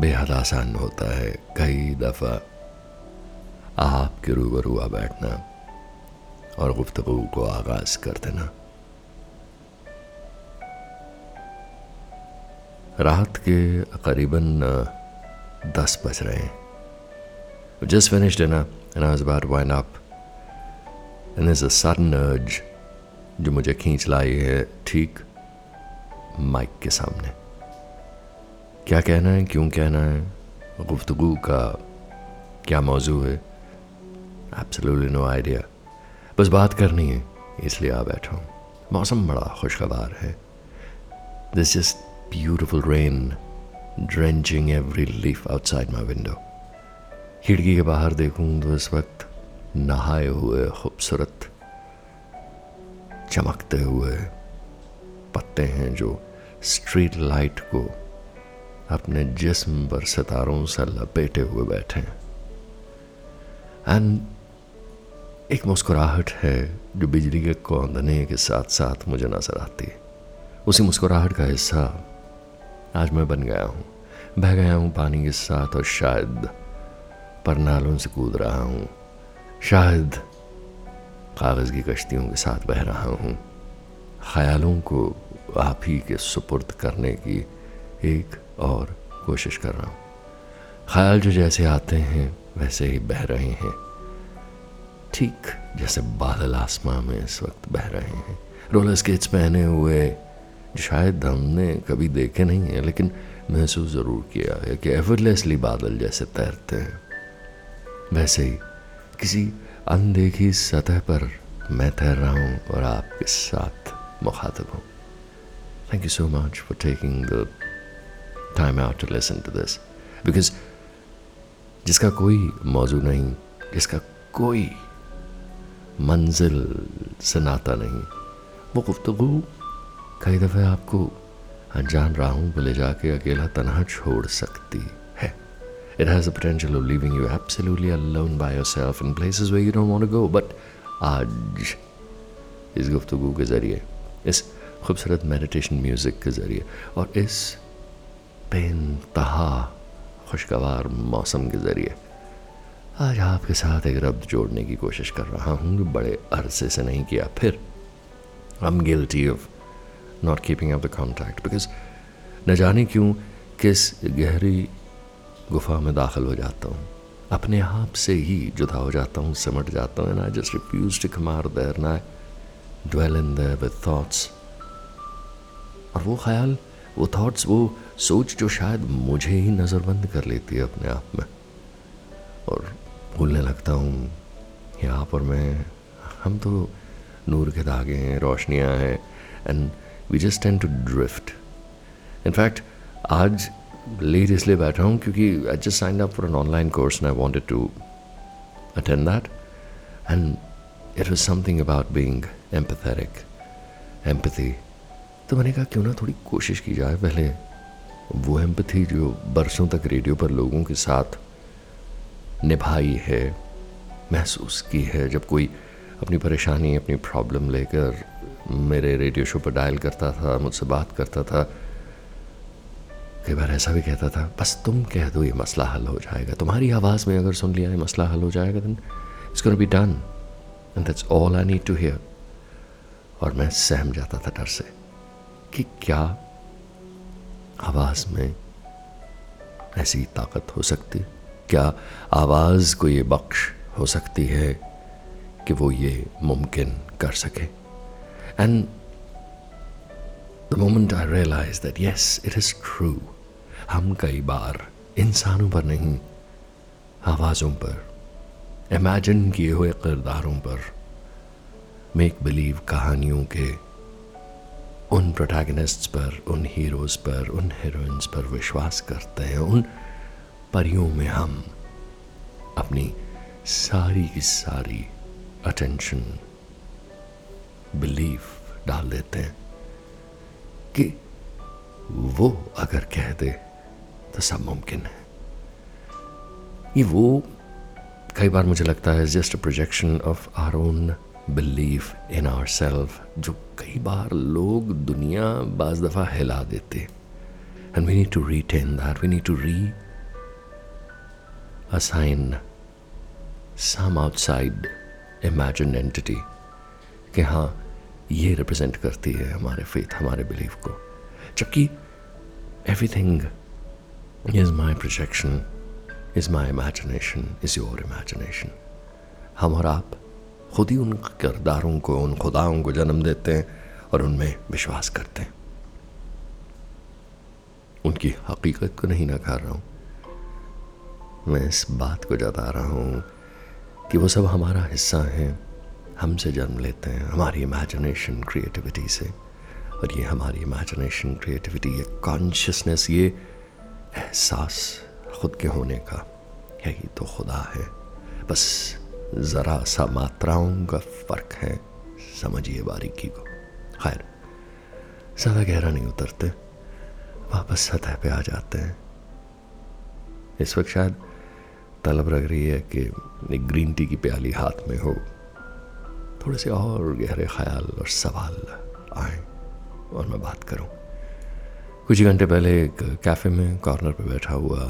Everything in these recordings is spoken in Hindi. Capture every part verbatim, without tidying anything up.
बेहद आसान होता है कई दफ़ा आपके रूबरू आ बैठना और गुफ्तगू को आगाज़ कर देना। रात के करीबन दस बज रहे हैं। Just finished dinner and I was about to wind up and there is a sudden urge जो मुझे खींच लाई है ठीक माइक के सामने। क्या कहना है, क्यों कहना है, गुफ्तगू का क्या मौजू है, एब्सोल्युटली नो आइडिया। बस बात करनी है इसलिए आ बैठा हूँ। मौसम बड़ा खुशगवार है। This just beautiful rain drenching every leaf outside my window. खिड़की के बाहर देखूँ तो इस वक्त नहाए हुए खूबसूरत चमकते हुए पत्ते हैं जो स्ट्रीट लाइट को अपने जिस्म पर सितारों से लपेटे हुए बैठे हैं। एंड एक मुस्कुराहट है जो बिजली के कौंधने के साथ साथ मुझे नजर आती है। उसी मुस्कुराहट का हिस्सा आज मैं बन गया हूँ। बह गया हूँ पानी के साथ और शायद पर नालों से कूद रहा हूँ, शायद कागज़ की कश्तियों के साथ बह रहा हूँ। ख्यालों को आप ही के सुपुर्द करने की एक और कोशिश कर रहा हूँ। ख्याल जो जैसे आते हैं वैसे ही बह रहे हैं, ठीक जैसे बादल आसमां में इस वक्त बह रहे हैं। रोलर स्केट्स पहने हुए जो शायद हमने कभी देखे नहीं हैं, लेकिन महसूस ज़रूर किया है कि एफर्टलेसली बादल जैसे तैरते हैं वैसे ही किसी अनदेखी सतह पर मैं तैर रहा हूँ और आपके साथ मुखातब हूँ। Thank you so much for taking the time out to listen to this, because जिसका कोई मौजू नहीं, जिसका कोई मंजिल से नाता नहीं, वो गुफ्तगू कई दफ़े आपको अनजान राहों पर ले जाके अकेला तनहा छोड़ सकती है। It has the potential of leaving you absolutely alone by yourself in places where you don't want to go, but आज इस गुफ्तगू के ज़रिए, इस खूबसूरत मेडिटेशन म्यूज़िक के ज़रिए और इस बेइंतहा खुशगवार मौसम के ज़रिए आज आपके साथ एक रब्त जोड़ने की कोशिश कर रहा हूँ जो बड़े अरसे से नहीं किया। फिर I am guilty of not keeping up the contact, because न जाने क्यों किस गहरी गुफा में दाखिल हो जाता हूँ, अपने आप से ही जुदा हो जाता हूँ, सिमट जाता हूँ। And I just refuse to come out there and I dwell in there with thoughts. और वो ख्याल, वो थॉट्स, वो सोच जो शायद मुझे ही नज़रबंद कर लेती है अपने आप में और भूलने लगता हूँ यहाँ पर मैं, हम तो नूर के धागे हैं, रोशनियाँ हैं, and we just tend to drift. In fact आज लेट इसलिए बैठा हूँ क्योंकि I just signed up for an online course and I wanted to attend that and it was something about being empathetic, empathy. तो मैंने कहा क्यों ना थोड़ी कोशिश की जाए पहले वो एम्पैथी जो बरसों तक रेडियो पर लोगों के साथ निभाई है, महसूस की है। जब कोई अपनी परेशानी, अपनी प्रॉब्लम लेकर मेरे रेडियो शो पर डायल करता था, मुझसे बात करता था, कई बार ऐसा भी कहता था बस तुम कह दो ये मसला हल हो जाएगा, तुम्हारी आवाज़ में अगर सुन लिया ये मसला हल हो जाएगा, then it's gonna be done and that's all I need to hear. और मैं सहम जाता था डर से कि क्या आवाज़ में ऐसी ताकत हो सकती, क्या आवाज़ को ये बख्श हो सकती है कि वो ये मुमकिन कर सके। And the moment I realize that yes it is true, हम कई बार इंसानों पर नहीं, आवाज़ों पर, इमेजिन किए हुए किरदारों पर, मेक बिलीव कहानियों के उन प्रोटैगनिस्ट्स पर, उन हीरोज़ पर, उन हीरोइंस पर विश्वास करते हैं। उन परियों में हम अपनी सारी की सारी अटेंशन, बिलीफ डाल देते हैं कि वो अगर कह दे तो सब मुमकिन है। ये वो कई बार मुझे लगता है just a projection of our own belief in our self, जो कई बार लोग, दुनिया बाज़ दफ़ा हिला देते। And we need to retain that, we need to री a sign, some outside imagined entity कि हाँ ये represent करती है हमारे faith, हमारे belief को, जबकि everything is my projection, is my imagination, is your imagination. हम और आप खुद ही उन किरदारों को, उन खुदाओं को जन्म देते हैं और उनमें विश्वास करते हैं. उनकी हकीकत को नहीं नकार रहा हूँ, मैं इस बात को जता रहा हूँ कि वो सब हमारा हिस्सा है, हमसे जन्म लेते हैं, हमारी इमेजिनेशन क्रिएटिविटी से. और ये हमारी इमेजिनेशन क्रिएटिविटी, ये कॉन्शियसनेस, ये एहसास खुद के होने का, यही तो खुदा है. बस ज़रा सा मात्राओं का फ़र्क है, समझिए बारीकी को. खैर, ज़्यादा गहरा नहीं उतरते, वापस सतह पे आ जाते हैं. इस वक्त शायद तलब लग रही है कि एक ग्रीन टी की प्याली हाथ में हो, थोड़े से और गहरे ख्याल और सवाल आए और मैं बात करूं. कुछ घंटे पहले एक कैफ़े में कॉर्नर पे बैठा हुआ,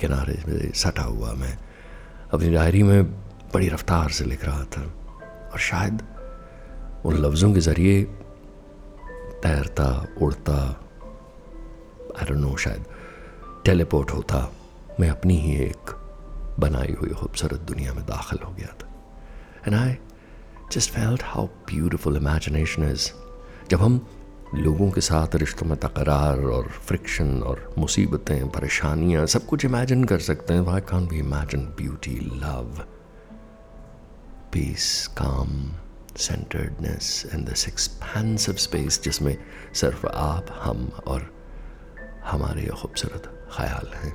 किनारे में सटा हुआ, मैं अपनी डायरी में बड़ी रफ्तार से लिख रहा था और शायद उन लफ्ज़ों के ज़रिए तैरता, उड़ता, आई डोंट नो, शायद टेलीपोर्ट होता, मैं अपनी ही एक बनाई हुई खूबसूरत दुनिया में दाखिल हो गया था. And I just felt how beautiful imagination is. जब हम लोगों के साथ रिश्तों में तकरार और फ्रिक्शन और मुसीबतें, परेशानियाँ, सब कुछ इमेजिन कर सकते हैं, why can't we imagine beauty, love, peace, calm, centredness in this expensive space जिसमें सिर्फ आप, हम और हमारे खूबसूरत ख्याल हैं.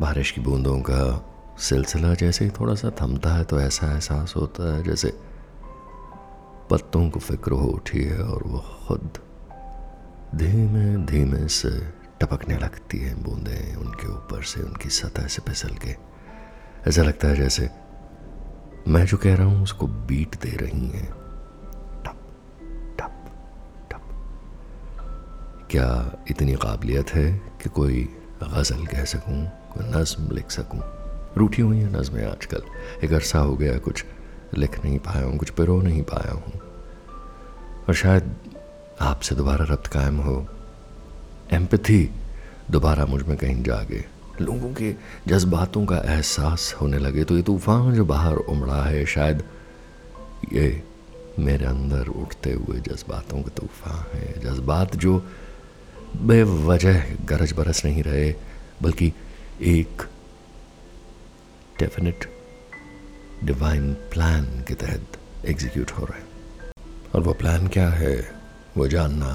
बारिश की बूंदों का सिलसिला जैसे ही थोड़ा सा थमता है तो ऐसा एहसास होता है जैसे पत्तों को फिक्र हो उठी है और वो खुद धीमे धीमे से टपकने लगती हैं, बूंदें उनके ऊपर से, उनकी सतह से फिसल के. ऐसा लगता है जैसे मैं जो कह रहा हूँ उसको बीट दे रही हैं, टप टप टप. क्या इतनी काबिलियत है कि कोई गज़ल कह सकूँ, कोई नज़्म लिख सकूँ? रूठी हुई है नज़में आजकल, एक अरसा हो गया कुछ लिख नहीं पाया हूँ, कुछ पिरो नहीं पाया हूँ. और शायद आपसे दोबारा रब्त कायम हो, एम्पैथी दोबारा मुझ में कहीं जागे, लोगों के जज्बातों का एहसास होने लगे, तो ये तूफ़ान जो बाहर उमड़ा है, शायद ये मेरे अंदर उठते हुए जज्बातों का तूफ़ान है. जज्बात जो बेवजह गरज बरस नहीं रहे, बल्कि एक डेफिनेट डिवाइन प्लान के तहत एग्जीक्यूट हो रहे हैं. और वो प्लान क्या है, वो जानना,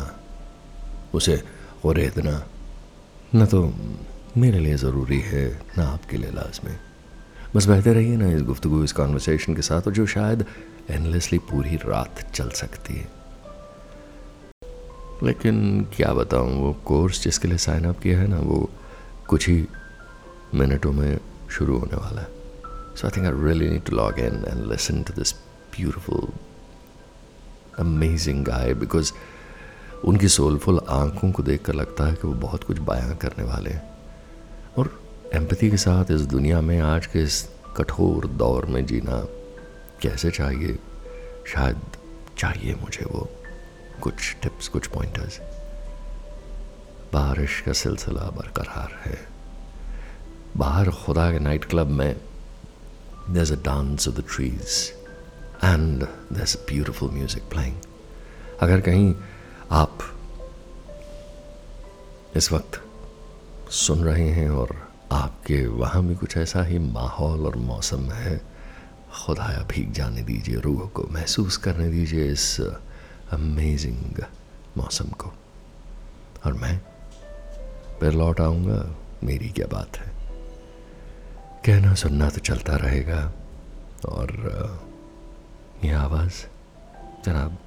उसे उरेदना न तो मेरे लिए ज़रूरी है ना आपके लिए लाजमी. बस बेहतर रहिए ना इस गुफ्तगू, इस कॉन्वर्सेशन के साथ, और जो शायद एंडलेसली पूरी रात चल सकती है. लेकिन क्या बताऊँ, वो कोर्स जिसके लिए साइन अप किया है ना, वो कुछ ही मिनटों में शुरू होने वाला है. So I think I really need to log in and listen to this beautiful, amazing guy because उनकी सोलफुल आँखों को देखकर लगता है कि वो बहुत कुछ बयां करने वाले हैं. और एम्पैथी के साथ इस दुनिया में, आज के इस कठोर दौर में जीना कैसे चाहिए, शायद चाहिए मुझे वो कुछ टिप्स, कुछ पॉइंटर्स. बारिश का सिलसिला बरकरार है. बाहर खुदा के नाइट क्लब में there's a dance of the trees and there's beautiful music playing. अगर कहीं आप इस वक्त सुन रहे हैं और आपके वहाँ भी कुछ ऐसा ही माहौल और मौसम है, खुदाया भीग जाने दीजिए रूह को, महसूस करने दीजिए इस अमेजिंग मौसम को. और मैं फिर लौट आऊँगा, मेरी क्या बात है. कहना सुनना तो चलता रहेगा और यह आवाज़ जनाब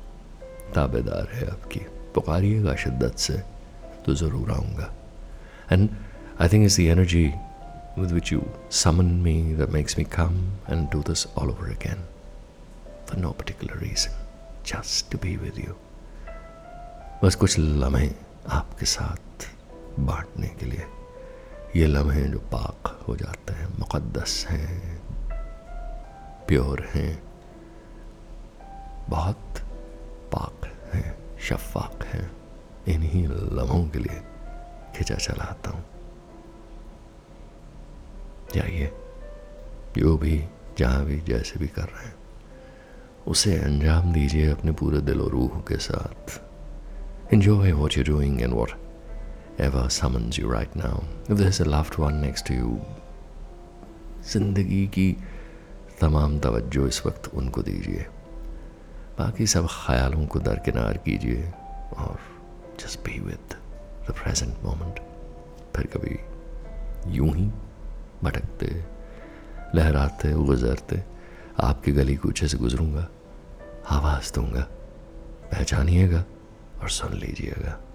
ताबेदार है आपकी, पुकारिएगा शिद्दत से तो ज़रूर आऊँगा. And I think it's the energy with which you summon me that makes me come and do this all over again for no particular reason, just to be with you. बस कुछ लम्हे आपके साथ बांटने के लिए, ये लम्हे हैं जो पाक हो जाते हैं, मुक़द्दस हैं, प्योर हैं, बहुत पाक हैं, शफ़ाक़ हैं। इन्हीं लम्हों के लिए खिंचा चला आता हूँ। जाइए, जो भी जहाँ भी जैसे भी कर रहे हैं उसे अंजाम दीजिए अपने पूरे दिल और रूह के साथ। Enjoy what you're doing and whatever summons you right now. If there's a loved one next to you, जिंदगी की तमाम तवज्जो इस वक्त उनको दीजिए। बाकी सब ख्यालों को दरकिनार कीजिए और just be with the present moment. फिर कभी यूं ही भटकते, लहराते, गुजरते आपकी गली कूचे से गुजरूंगा, आवाज़ दूंगा, पहचानिएगा और सुन लीजिएगा।